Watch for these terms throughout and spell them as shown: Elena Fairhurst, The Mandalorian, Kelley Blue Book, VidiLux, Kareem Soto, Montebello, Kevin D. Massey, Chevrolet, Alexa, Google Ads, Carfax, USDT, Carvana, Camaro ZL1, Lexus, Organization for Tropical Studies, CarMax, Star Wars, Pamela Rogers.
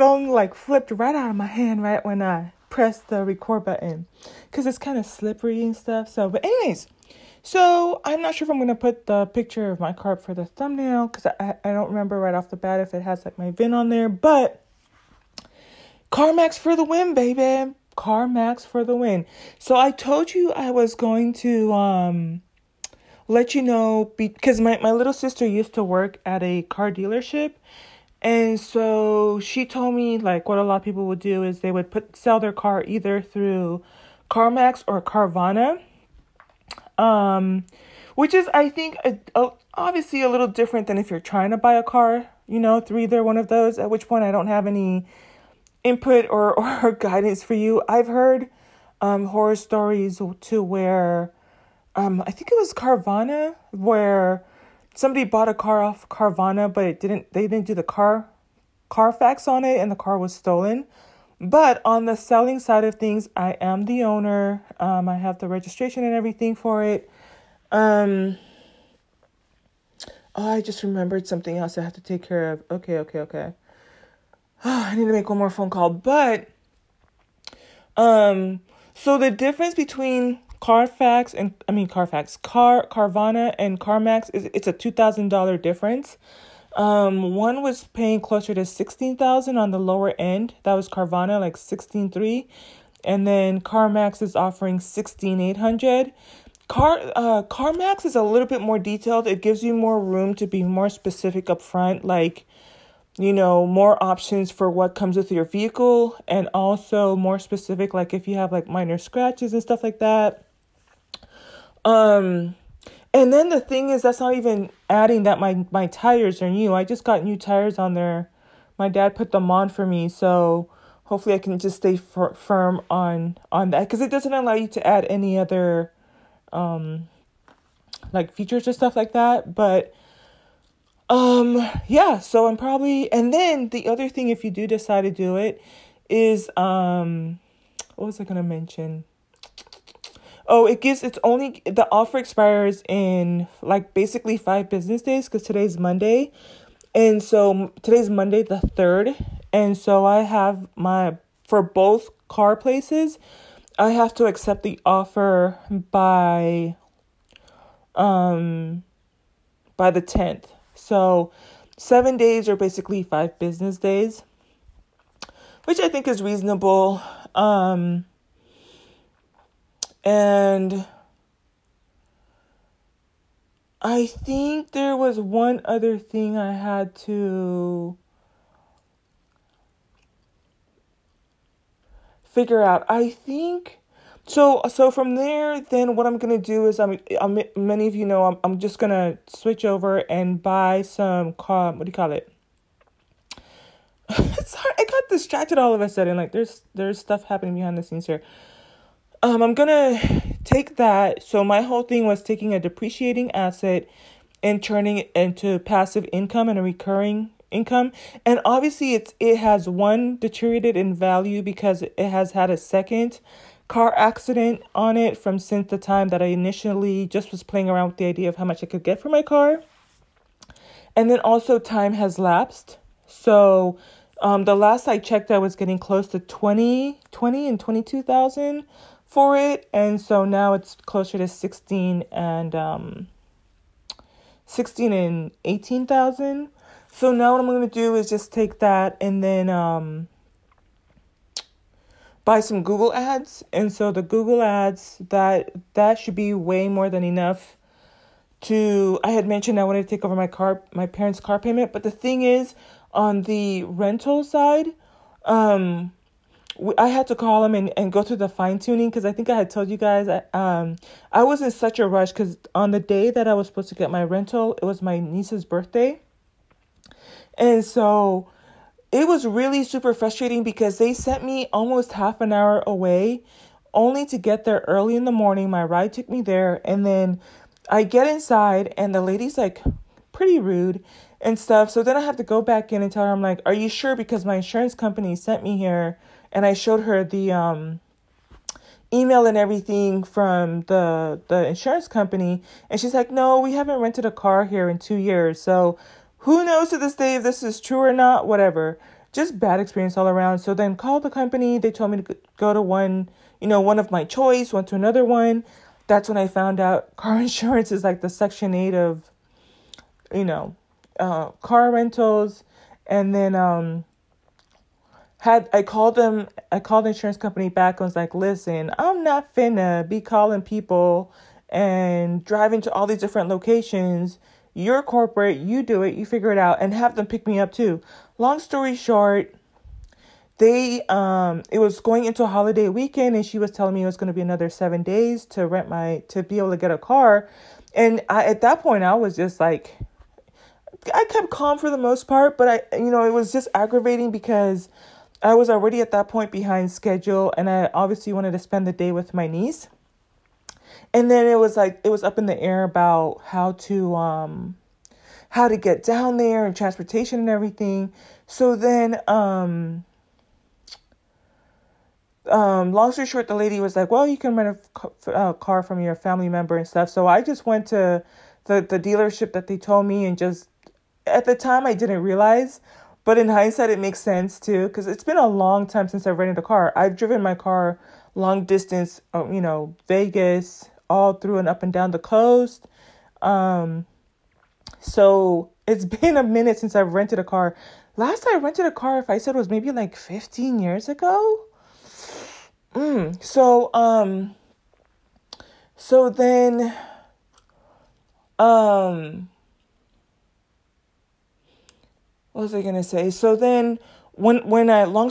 phone like flipped right out of my hand right when I pressed the record button, because it's kind of slippery and stuff. So, but anyways, so I'm not sure if I'm going to put the picture of my car for the thumbnail, because I don't remember right off the bat if it has like my VIN on there, but CarMax for the win, baby. CarMax for the win. So I told you I was going to let you know, because my little sister used to work at a car dealership. And so she told me like what a lot of people would do is they would sell their car either through CarMax or Carvana. Which is, I think, obviously a little different than if you're trying to buy a car, you know, through either one of those, at which point I don't have any input or guidance for you. I've heard horror stories to where, I think it was Carvana, where somebody bought a car off Carvana, but they didn't do the Carfax on it, and the car was stolen. But on the selling side of things, I am the owner. I have the registration and everything for it. I just remembered something else I have to take care of. Okay. Oh, I need to make one more phone call. But so the difference between Carvana and CarMax is it's a $2,000 difference. One was paying closer to $16,000 on the lower end. That was Carvana, like $16,300, and then CarMax is offering $16,800. CarMax is a little bit more detailed. It gives you more room to be more specific up front, like, you know, more options for what comes with your vehicle, and also more specific, like if you have like minor scratches and stuff like that. And then the thing is, that's not even adding that my tires are new. I just got new tires on there. My dad put them on for me, so hopefully I can just stay firm on that, because it doesn't allow you to add any other like features or stuff like that. But yeah, so I'm probably, and then the other thing, if you do decide to do it, is what was I gonna mention? Oh, the offer expires in like basically 5 business days, because today's Monday. And so today's Monday the 3rd. And so I have for both car places, I have to accept the offer by the 10th. So 7 days are basically 5 business days, which I think is reasonable. And I think there was one other thing I had to figure out. I think so from there, then what I'm going to do is many of you know, I'm just going to switch over and buy some what do you call it? Sorry, I got distracted all of a sudden. Like there's stuff happening behind the scenes here. I'm going to take that. So my whole thing was taking a depreciating asset and turning it into passive income and a recurring income. And obviously it has one deteriorated in value because it has had a second car accident on it since the time that I initially just was playing around with the idea of how much I could get for my car. And then also time has lapsed. So the last I checked, I was getting close to 20 and 22,000 for it, and so now it's closer to 16 and 18,000. So now what I'm going to do is just take that and then buy some Google Ads. And so the Google Ads that should be way more than enough to. I had mentioned I wanted to take over my parents' car payment, but the thing is, on the rental side, I had to call him and go through the fine-tuning, because I think I had told you guys I was in such a rush, because on the day that I was supposed to get my rental, it was my niece's birthday. And so it was really super frustrating, because they sent me almost half an hour away only to get there early in the morning. My ride took me there, and then I get inside and the lady's like pretty rude and stuff. So then I have to go back in and tell her, I'm like, are you sure? Because my insurance company sent me here. And I showed her the email and everything from the insurance company. And she's like, no, we haven't rented a car here in 2 years. So who knows to this day if this is true or not, whatever. just bad experience all around. So then called the company. They told me to go to one, one of my choice, went to another one. That's when I found out car insurance is like the Section 8 of, car rentals. And then I called the insurance company back and was like, listen, I'm not finna be calling people and driving to all these different locations. You're corporate, you do it, you figure it out, and have them pick me up too. Long story short, they it was going into a holiday weekend, and she was telling me it was going to be another 7 days to rent to be able to get a car. And at that point, I was just like, I kept calm for the most part, but it was just aggravating because I was already at that point behind schedule, and I obviously wanted to spend the day with my niece. And then it was up in the air about how to get down there and transportation and everything. So then, long story short, the lady was like, well, you can rent a car from your family member and stuff. So I just went to the dealership that they told me, and just at the time I didn't realize, but in hindsight, it makes sense too, because it's been a long time since I've rented a car. I've driven my car long distance, Vegas, all through and up and down the coast. So it's been a minute since I've rented a car. Last I rented a car, if I said, was maybe like 15 years ago. What was I going to say? So then when I went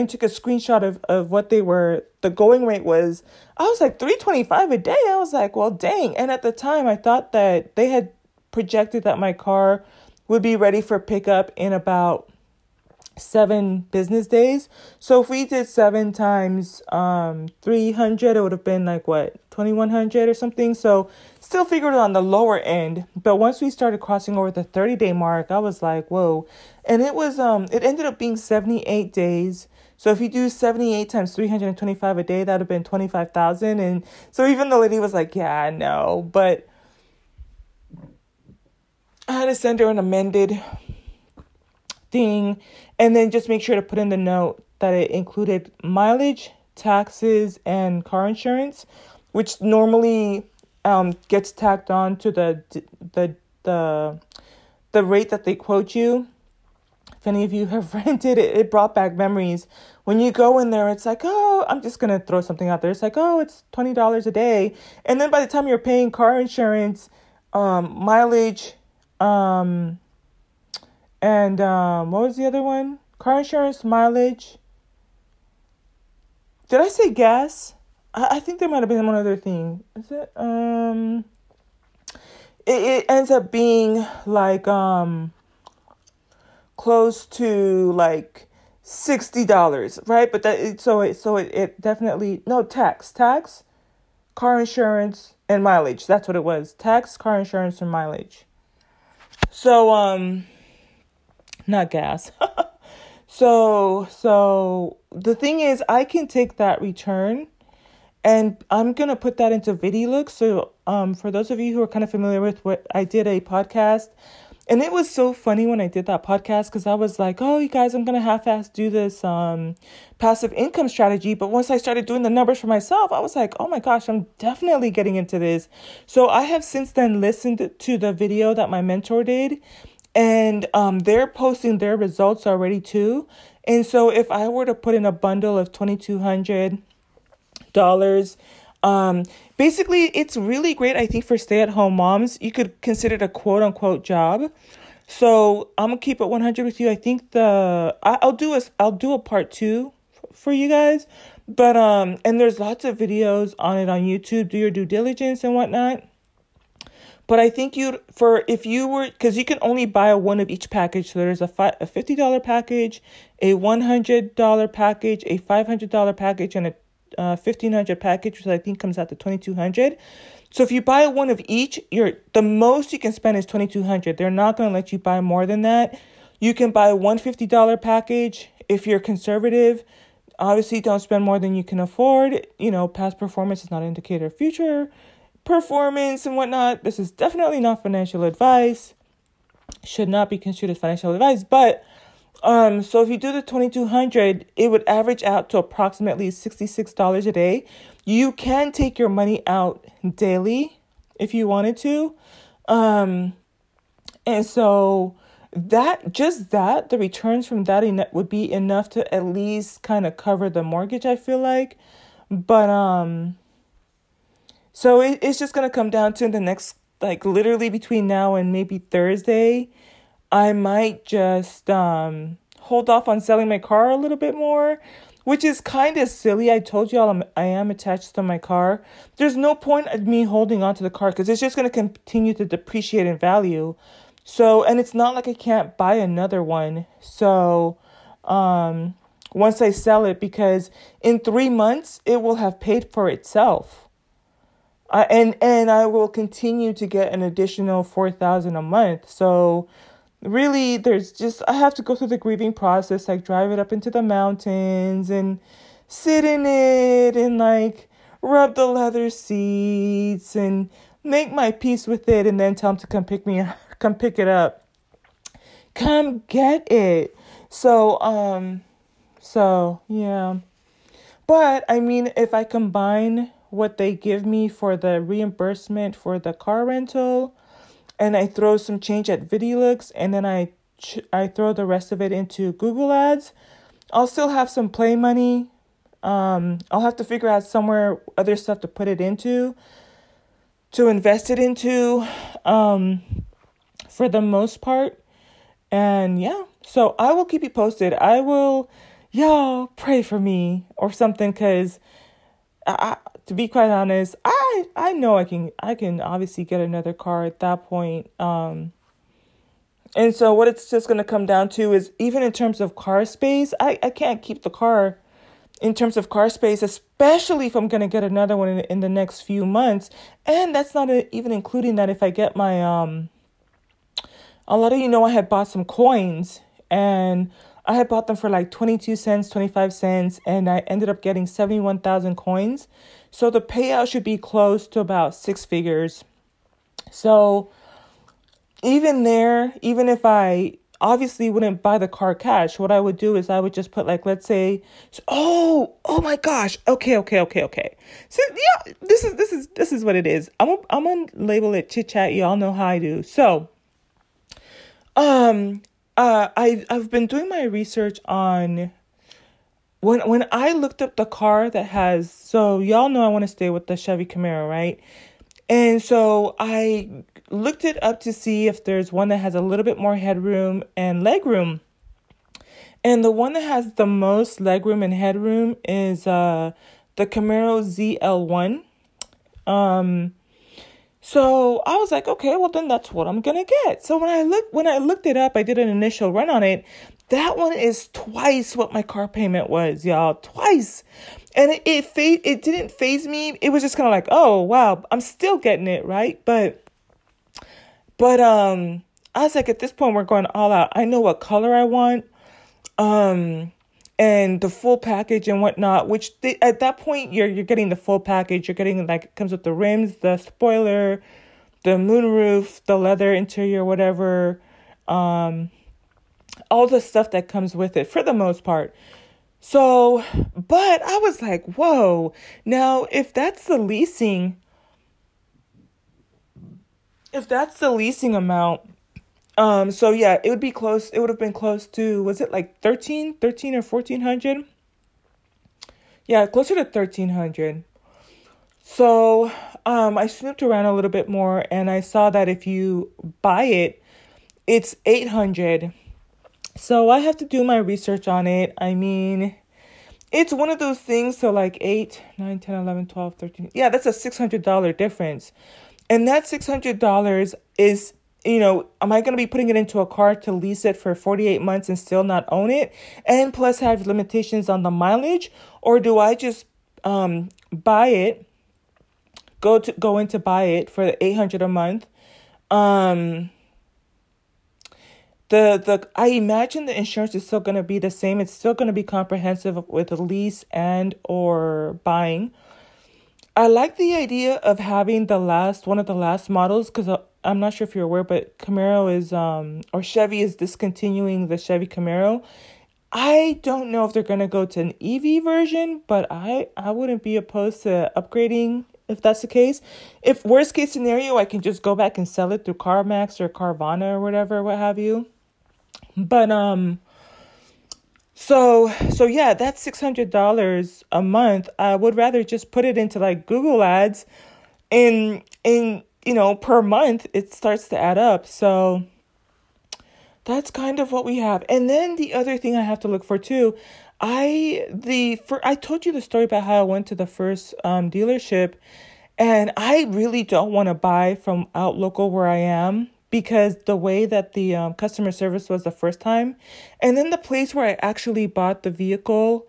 and took a screenshot of what the going rate was, I was like $325 a day. I was like, well, dang. And at the time I thought that they had projected that my car would be ready for pickup in about 7 business days. So if we did 7 times 300, it would have been like what, 2100 or something. So still figured it on the lower end. But once we started crossing over the 30-day mark, I was like, whoa. And it was it ended up being 78 days. So if you do 78 times 325 a day, that would have been 25,000. And so even the lady was like, yeah, I know. But I had to send her an amended thing, and then just make sure to put in the note that it included mileage, taxes, and car insurance, which normally gets tacked on to the rate that they quote you. If any of you have rented it, it brought back memories. When you go in there, it's like, oh, I'm just gonna throw something out there. It's like, oh, it's $20 a day, and then by the time you're paying car insurance, mileage, and what was the other one? Car insurance, mileage. Did I say gas? I think there might have been one other thing. Is it? It ends up being like close to like $60, right? But it definitely, no, tax, car insurance, and mileage. That's what it was. Tax, car insurance, and mileage. So not gas. So the thing is, I can take that return, and I'm going to put that into VidiLux. So for those of you who are kind of familiar with what I did, a podcast, and it was so funny when I did that podcast, because I was like, oh, you guys, I'm going to half-ass do this passive income strategy. But once I started doing the numbers for myself, I was like, oh my gosh, I'm definitely getting into this. So I have since then listened to the video that my mentor did, and they're posting their results already too. And so if I were to put in a bundle of $2,200, basically it's really great, I think, for stay-at-home moms. You could consider it a quote-unquote job. So I'm gonna keep it 100 with you. I think I'll do a part 2 for you guys. But and there's lots of videos on it on YouTube. Do your due diligence and whatnot. But I think because you can only buy one of each package. So there's a $50 package, a $100 package, a $500 package, and a $1,500 package, which I think comes out to $2,200. So if you buy one of each, the most you can spend is $2,200. They're not going to let you buy more than that. You can buy one $50 package if you're conservative. Obviously, don't spend more than you can afford. Past performance is not an indicator of future performance and whatnot. This is definitely not financial advice. Should not be construed as financial advice, but So if you do the $2,200, it would average out to approximately $66 a day. You can take your money out daily if you wanted to. And so that, just that, the returns from that would be enough to at least kind of cover the mortgage, I feel like. But, so it's just going to come down to the next, like literally between now and maybe Thursday, I might just hold off on selling my car a little bit more, which is kind of silly. I told y'all I am attached to my car. There's no point in me holding on to the car because it's just going to continue to depreciate in value. So, and it's not like I can't buy another one. So, once I sell it, because in 3 months, it will have paid for itself. And I will continue to get an additional $4,000 a month. So really, I have to go through the grieving process, like drive it up into the mountains and sit in it and like rub the leather seats and make my peace with it, and then tell them to come pick it up. Come get it. So yeah. But I mean, if I combine what they give me for the reimbursement for the car rental, and I throw some change at VidiLux, and then I throw the rest of it into Google Ads, I'll still have some play money. I'll have to figure out somewhere other stuff to put it into, to invest it into, for the most part. And yeah, so I will keep you posted. I will, y'all pray for me or something, because to be quite honest, I know I can obviously get another car at that point. And so what it's just going to come down to is, even in terms of car space, I can't keep the car in terms of car space, especially if I'm going to get another one in the next few months. And that's not even including that if I get my, a lot of, you know, I had bought some coins, and I had bought them for like 22 cents, 25 cents, and I ended up getting 71,000 coins. So the payout should be close to about six figures. So even there, even if I obviously wouldn't buy the car cash, what I would do is I would just put, like, let's say, oh my gosh. Okay. So yeah, this is what it is. I'm going to label it chit chat. Y'all know how I do. So, I've been doing my research on when I looked up the car that has, so y'all know I want to stay with the Chevy Camaro, right? And so I looked it up to see if there's one that has a little bit more headroom and legroom. And the one that has the most legroom and headroom is the Camaro ZL1. So I was like, okay, well then that's what I'm going to get. So when I looked it up, I did an initial run on it. That one is twice what my car payment was, y'all, twice. And it didn't faze me. It was just kind of like, oh wow, I'm still getting it, right? But I was like, at this point, we're going all out. I know what color I want, and the full package and whatnot, which at that point you're getting the full package. You're getting, like, it comes with the rims, the spoiler, the moonroof, the leather interior, whatever, all the stuff that comes with it for the most part. So, but I was like, whoa, now if that's the leasing amount, so yeah, it would be close. It would have been close to, was it like 13 or 1400? Yeah, closer to 1300. So, I snooped around a little bit more, and I saw that if you buy it, it's 800. So I have to do my research on it. I mean, it's one of those things. So like 8, 9, 10, 11, 12, 13. Yeah, that's a $600 difference. And that $600 is, you know, am I going to be putting it into a car to lease it for 48 months and still not own it? And plus have limitations on the mileage? Or do I just buy it, go in to buy it for the $800 a month? I imagine the insurance is still going to be the same. It's still going to be comprehensive with a lease and or buying. I like the idea of having the last one of the last models, because I'm not sure if you're aware, but Camaro is, or Chevy is discontinuing the Chevy Camaro. I don't know if they're going to go to an EV version, but I wouldn't be opposed to upgrading if that's the case. If worst case scenario, I can just go back and sell it through CarMax or Carvana or whatever, what have you. But, so yeah, that's $600 a month. I would rather just put it into like Google Ads and, you know, per month, it starts to add up. So that's kind of what we have. And then the other thing I have to look for too, I told you the story about how I went to the first dealership, and I really don't want to buy from out local where I am, because the way that the customer service was the first time, and then the place where I actually bought the vehicle,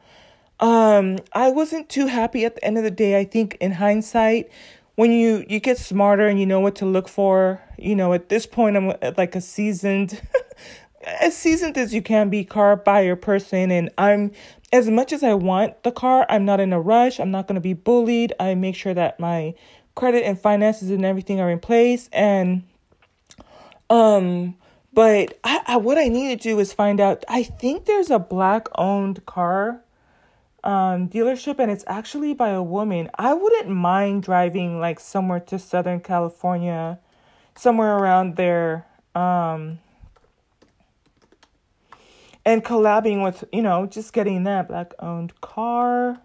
I wasn't too happy at the end of the day. I think in hindsight, when you get smarter and you know what to look for, you know, at this point, I'm like a seasoned, as seasoned as you can be car buyer person. And I'm, as much as I want the car, I'm not in a rush. I'm not going to be bullied. I make sure that my credit and finances and everything are in place. And, but I what I need to do is find out, I think there's a black owned car dealership, and it's actually by a woman. I wouldn't mind driving like somewhere to Southern California, somewhere around there, and collabing with, you know, just getting that black owned car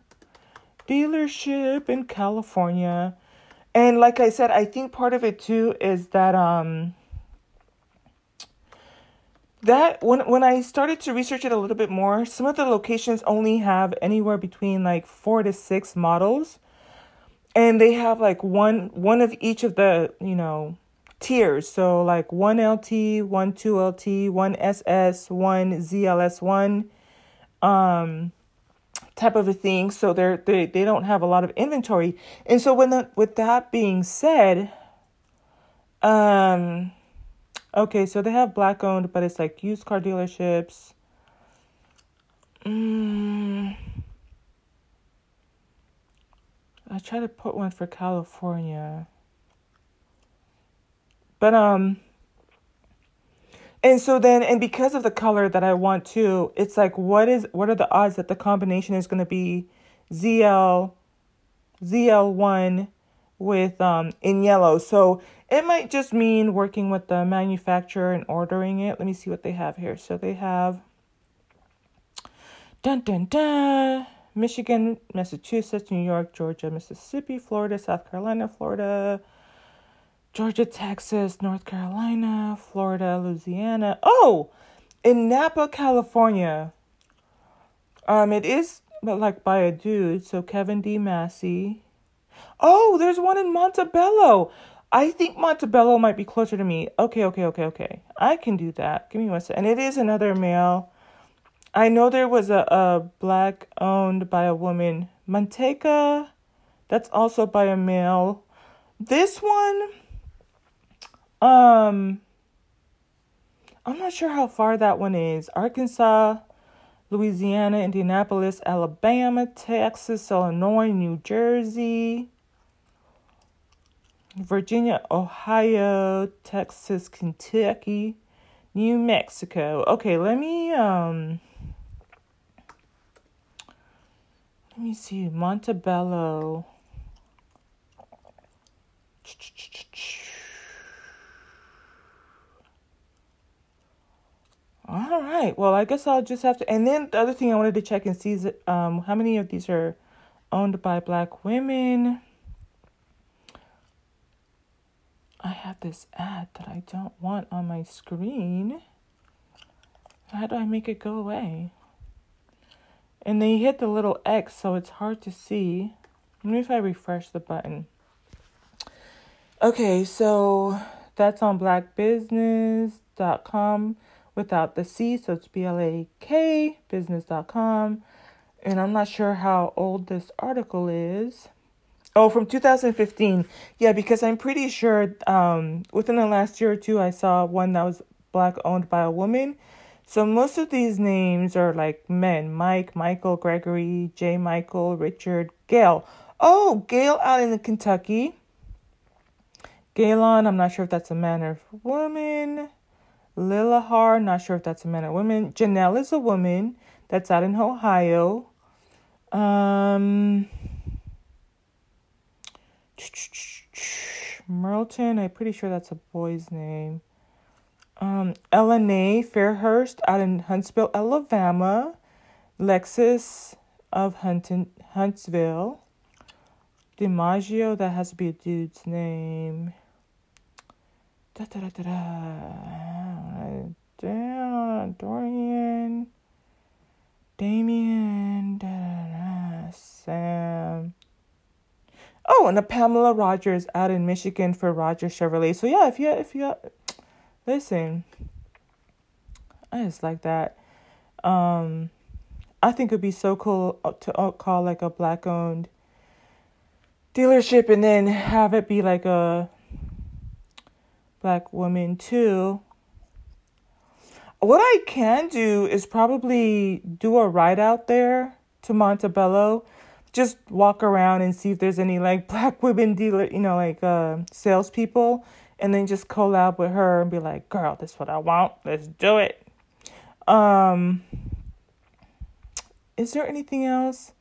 dealership in California. And like I said, I think part of it too is that that when I started to research it a little bit more, some of the locations only have anywhere between like 4 to 6 models, and they have like one of each of the, you know, tiers. So like 1LT, 1 2LT, 1SS, 1 ZLS1, type of a thing. So they don't have a lot of inventory, and so with that being said, okay, so they have black owned, but it's like used car dealerships. I try to put one for California. But, and so then, and because of the color that I want to, it's like, what are the odds that the combination is going to be ZL1 with, in yellow? So it might just mean working with the manufacturer and ordering it. Let me see what they have here. So they have Michigan, Massachusetts, New York, Georgia, Mississippi, Florida, South Carolina, Florida, Georgia, Texas, North Carolina, Florida, Louisiana. Oh, in Napa, California. It is, but like by a dude. So Kevin D. Massey. Oh, there's one in Montebello. I think Montebello might be closer to me. Okay. I can do that. Give me one second. And it is another male. I know there was a black owned by a woman. Manteca, that's also by a male. This one, I'm not sure how far that one is. Arkansas, Louisiana, Indianapolis, Alabama, Texas, Illinois, New Jersey, Virginia, Ohio, Texas, Kentucky, New Mexico. Okay, let me see. Montebello. All right. Well, I guess I'll just have to. And then the other thing I wanted to check and see is how many of these are owned by black women. I have this ad that I don't want on my screen. How do I make it go away? And they hit the little X, so it's hard to see. Maybe if I refresh the button. Okay, so that's on blackbusiness.com without the C, so it's BLAK business.com. And I'm not sure how old this article is. Oh, from 2015. Yeah, because I'm pretty sure within the last year or two, I saw one that was black owned by a woman. So most of these names are like men. Mike, Michael, Gregory, J. Michael, Richard, Gail. Oh, Gail out in Kentucky. Gaylon, I'm not sure if that's a man or woman. Lillahar, not sure if that's a man or woman. Janelle is a woman. That's out in Ohio. Merleton, I'm pretty sure that's a boy's name. Elena Fairhurst out in Huntsville, Alabama. Lexus of Huntsville. DiMaggio, that has to be a dude's name. Dorian. Damien. Sam. Oh, and a Pamela Rogers out in Michigan for Rogers Chevrolet. So yeah, if you listen, I just like that. I think it'd be so cool to call like a black-owned dealership and then have it be like a black woman too. What I can do is probably do a ride out there to Montebello. Just walk around and see if there's any like black women dealer, salespeople. And then just collab with her and be like, girl, this is what I want. Let's do it. Is there anything else?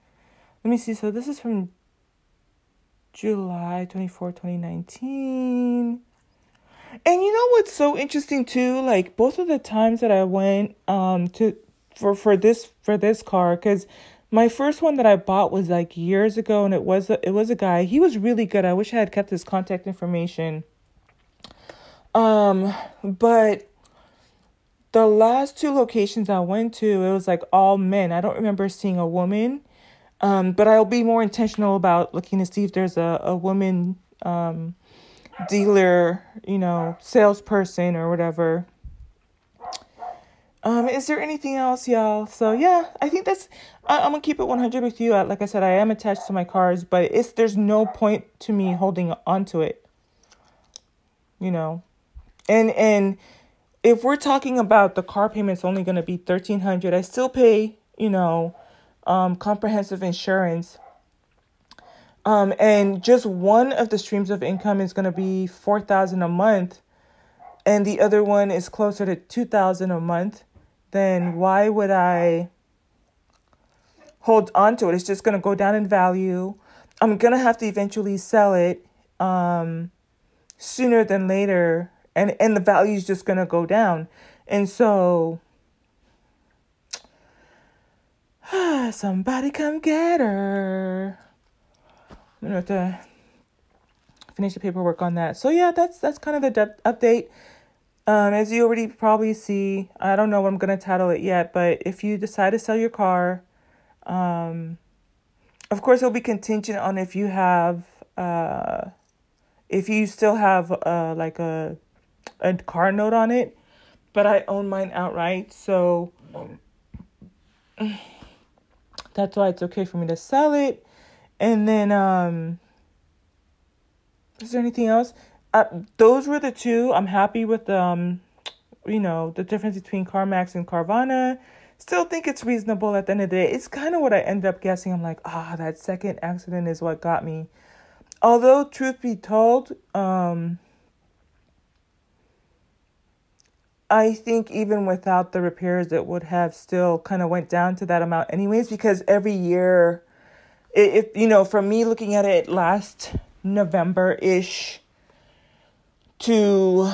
Let me see. So this is from July 24, 2019. And you know what's so interesting too? Like both of the times that I went for this car, because my first one that I bought was like years ago, and it was a guy. He was really good. I wish I had kept his contact information. But the last two locations I went to, it was like all men. I don't remember seeing a woman, but I'll be more intentional about looking to see if there's a woman, dealer, salesperson or whatever. Is there anything else, y'all? So yeah, I think that's, I'm going to keep it 100 with you. Like I said, I am attached to my cars, but there's no point to me holding onto it. And if we're talking about the car payment's only going to be $1,300, I still pay, comprehensive insurance. And just one of the streams of income is going to be $4,000 a month. And the other one is closer to $2,000 a month. Then why would I hold on to it? It's just going to go down in value. I'm going to have to eventually sell it. Sooner than later, and the value is just going to go down. And so, somebody come get her. I'm going to have to finish the paperwork on that. So yeah, that's kind of the update. As you already probably see, I don't know what I'm going to title it yet, but if you decide to sell your car, of course it'll be contingent on if you have, if you still have like a car note on it, but I own mine outright, so that's why it's okay for me to sell it. And then, is there anything else? Those were the two. I'm happy with the difference between CarMax and Carvana. Still think it's reasonable at the end of the day. It's kind of what I end up guessing. I'm like, that second accident is what got me. Although, truth be told, I think even without the repairs, it would have still kind of went down to that amount anyways, because every year, from me looking at it last November-ish to,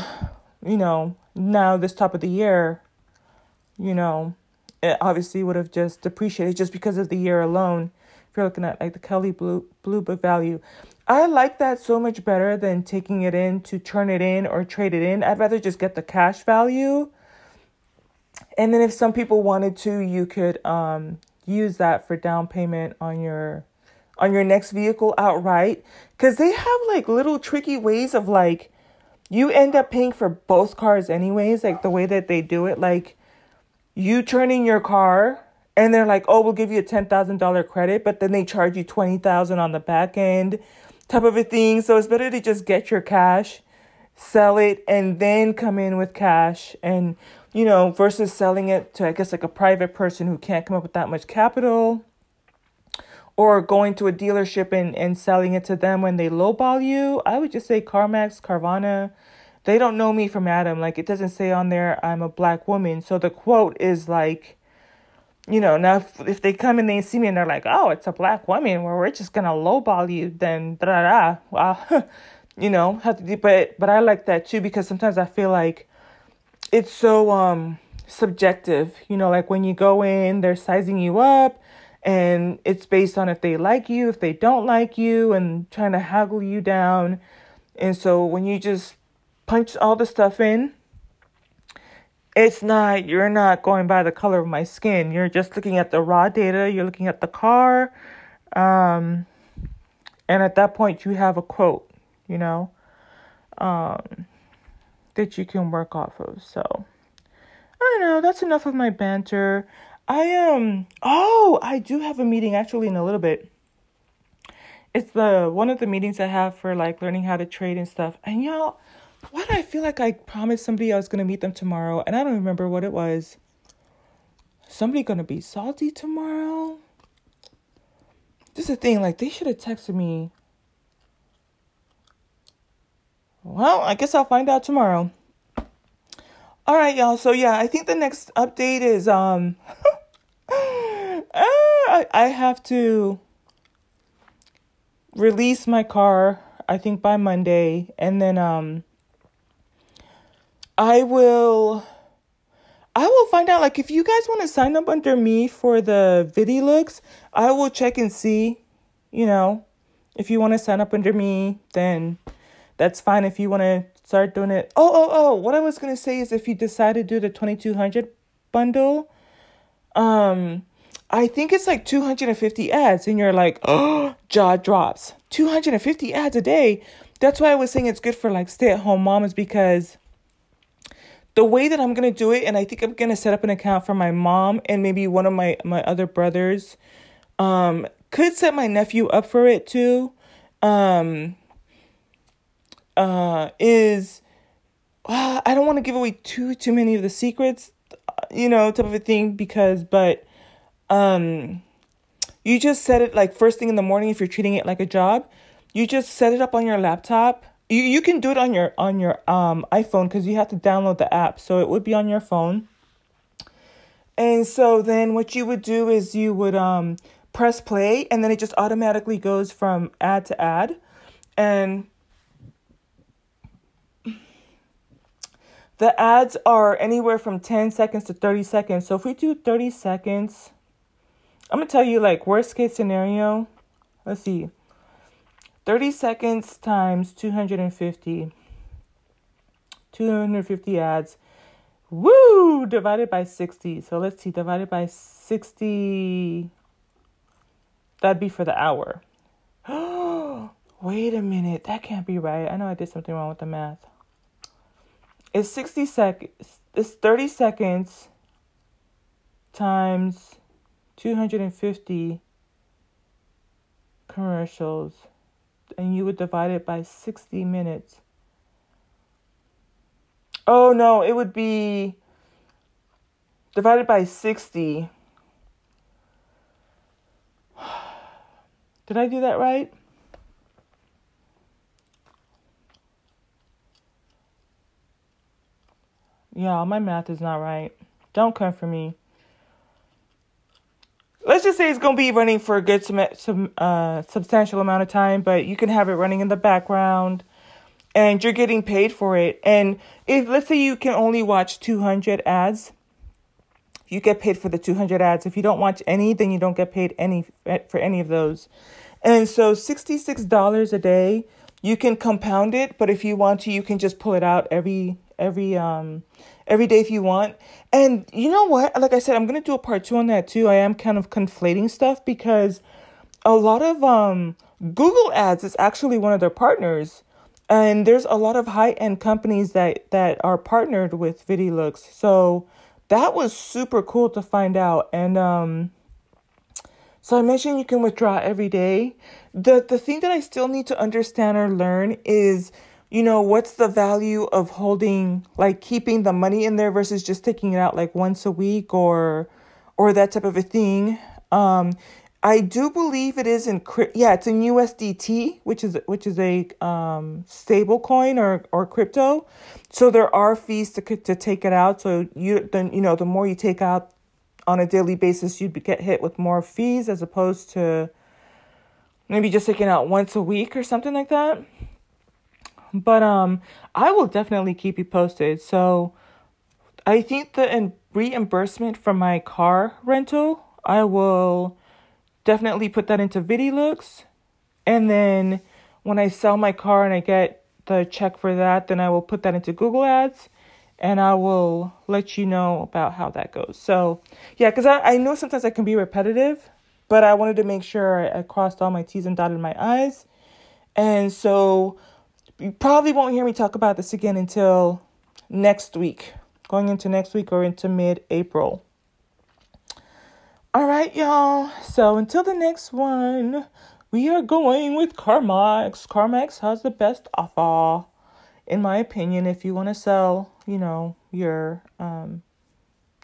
now this top of the year, it obviously would have just depreciated just because of the year alone. If you're looking at like the Kelley Blue Book value. I like that so much better than taking it in to turn it in or trade it in. I'd rather just get the cash value. And then if some people wanted to, you could use that for down payment on your next vehicle outright. Because they have like little tricky ways of like, you end up paying for both cars anyways. Like the way that they do it, like you turn in your car. And they're like, oh, we'll give you a $10,000 credit, but then they charge you $20,000 on the back end type of a thing. So it's better to just get your cash, sell it, and then come in with cash and, versus selling it to, I guess, like a private person who can't come up with that much capital or going to a dealership and selling it to them when they lowball you. I would just say CarMax, Carvana. They don't know me from Adam. Like, it doesn't say on there I'm a black woman. So the quote is like, you know, now if they come and they see me and they're like, oh, it's a black woman, well, we're just going to lowball you, then well, you know, have to do, but I like that too, because sometimes I feel like it's so subjective, you know, like when you go in, they're sizing you up and it's based on if they like you, if they don't like you, and trying to haggle you down. And so when you just punch all the stuff in, you're not going by the color of my skin. You're just looking at the raw data. You're looking at the car. And at that point, you have a quote, you know, that you can work off of. So, I don't know. That's enough of my banter. I do have a meeting actually in a little bit. It's one of the meetings I have for like learning how to trade and stuff. And y'all, why do I feel like I promised somebody I was going to meet them tomorrow, and I don't remember what it was? Somebody going to be salty tomorrow? This is the thing, like, they should have texted me. Well, I guess I'll find out tomorrow. All right, y'all. So, yeah, I think the next update is, I have to release my car, I think, by Monday. And then, I will find out, like, if you guys want to sign up under me for the VidiLux, I will check and see, you know, if you want to sign up under me, then that's fine. If you want to start doing it. What I was going to say is, if you decide to do the 2200 bundle, I think it's like 250 ads, and you're like, oh, jaw drops. 250 ads a day. That's why I was saying it's good for like stay-at-home moms, because the way that I'm going to do it, and I think I'm going to set up an account for my mom and maybe one of my other brothers. Could set my nephew up for it too. I don't want to give away too many of the secrets, you know, type of a thing, but you just set it like first thing in the morning. If you're treating it like a job, you just set it up on your laptop. You can do it on your iPhone, because you have to download the app. So it would be on your phone. And so then what you would do is you would press play, and then it just automatically goes from ad to ad. And the ads are anywhere from 10 seconds to 30 seconds. So if we do 30 seconds, I'm going to tell you like worst case scenario. Let's see. 30 seconds times 250 ads, divided by 60. So let's see, divided by 60, that'd be for the hour. Oh, wait a minute, that can't be right. I know I did something wrong with the math. It's 60 seconds, it's 30 seconds times 250 commercials. And you would divide it by 60 minutes. Oh, no, it would be divided by 60. Did I do that right? Yeah, my math is not right. Don't come for me. Let's just say it's going to be running for a good substantial amount of time, but you can have it running in the background and you're getting paid for it. And if, let's say, you can only watch 200 ads, you get paid for the 200 ads. If you don't watch any, then you don't get paid any for any of those. And so $66 a day, you can compound it. But if you want to, you can just pull it out every day if you want. And you know what, like I said, I'm gonna do a part 2 on that too. I am kind of conflating stuff, because a lot of Google Ads is actually one of their partners, and there's a lot of high-end companies that are partnered with VidiLux. So that was super cool to find out. And so I mentioned you can withdraw every day. The thing that I still need to understand or learn is, you know, what's the value of holding, like keeping the money in there versus just taking it out like once a week or that type of a thing. I do believe it is in, yeah, it's in USDT, which is a stable coin or crypto. So there are fees to take it out. So the more you take out on a daily basis, you'd get hit with more fees as opposed to maybe just taking out once a week or something like that. But I will definitely keep you posted. So I think the reimbursement from my car rental, I will definitely put that into VidiLux. And then when I sell my car and I get the check for that, then I will put that into Google Ads. And I will let you know about how that goes. So, yeah, because I know sometimes I can be repetitive. But I wanted to make sure I crossed all my T's and dotted my I's. And so you probably won't hear me talk about this again until next week. Going into next week or into mid-April. All right, y'all. So until the next one, we are going with CarMax. CarMax has the best offer, in my opinion. If you want to sell, your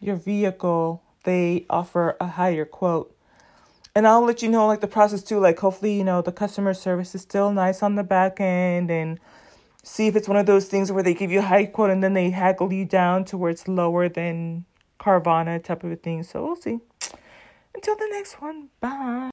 vehicle, they offer a higher quote. And I'll let you know, the process too. Hopefully, the customer service is still nice on the back end, and see if it's one of those things where they give you a high quote and then they haggle you down to where it's lower than Carvana type of a thing. So we'll see. Until the next one, bye.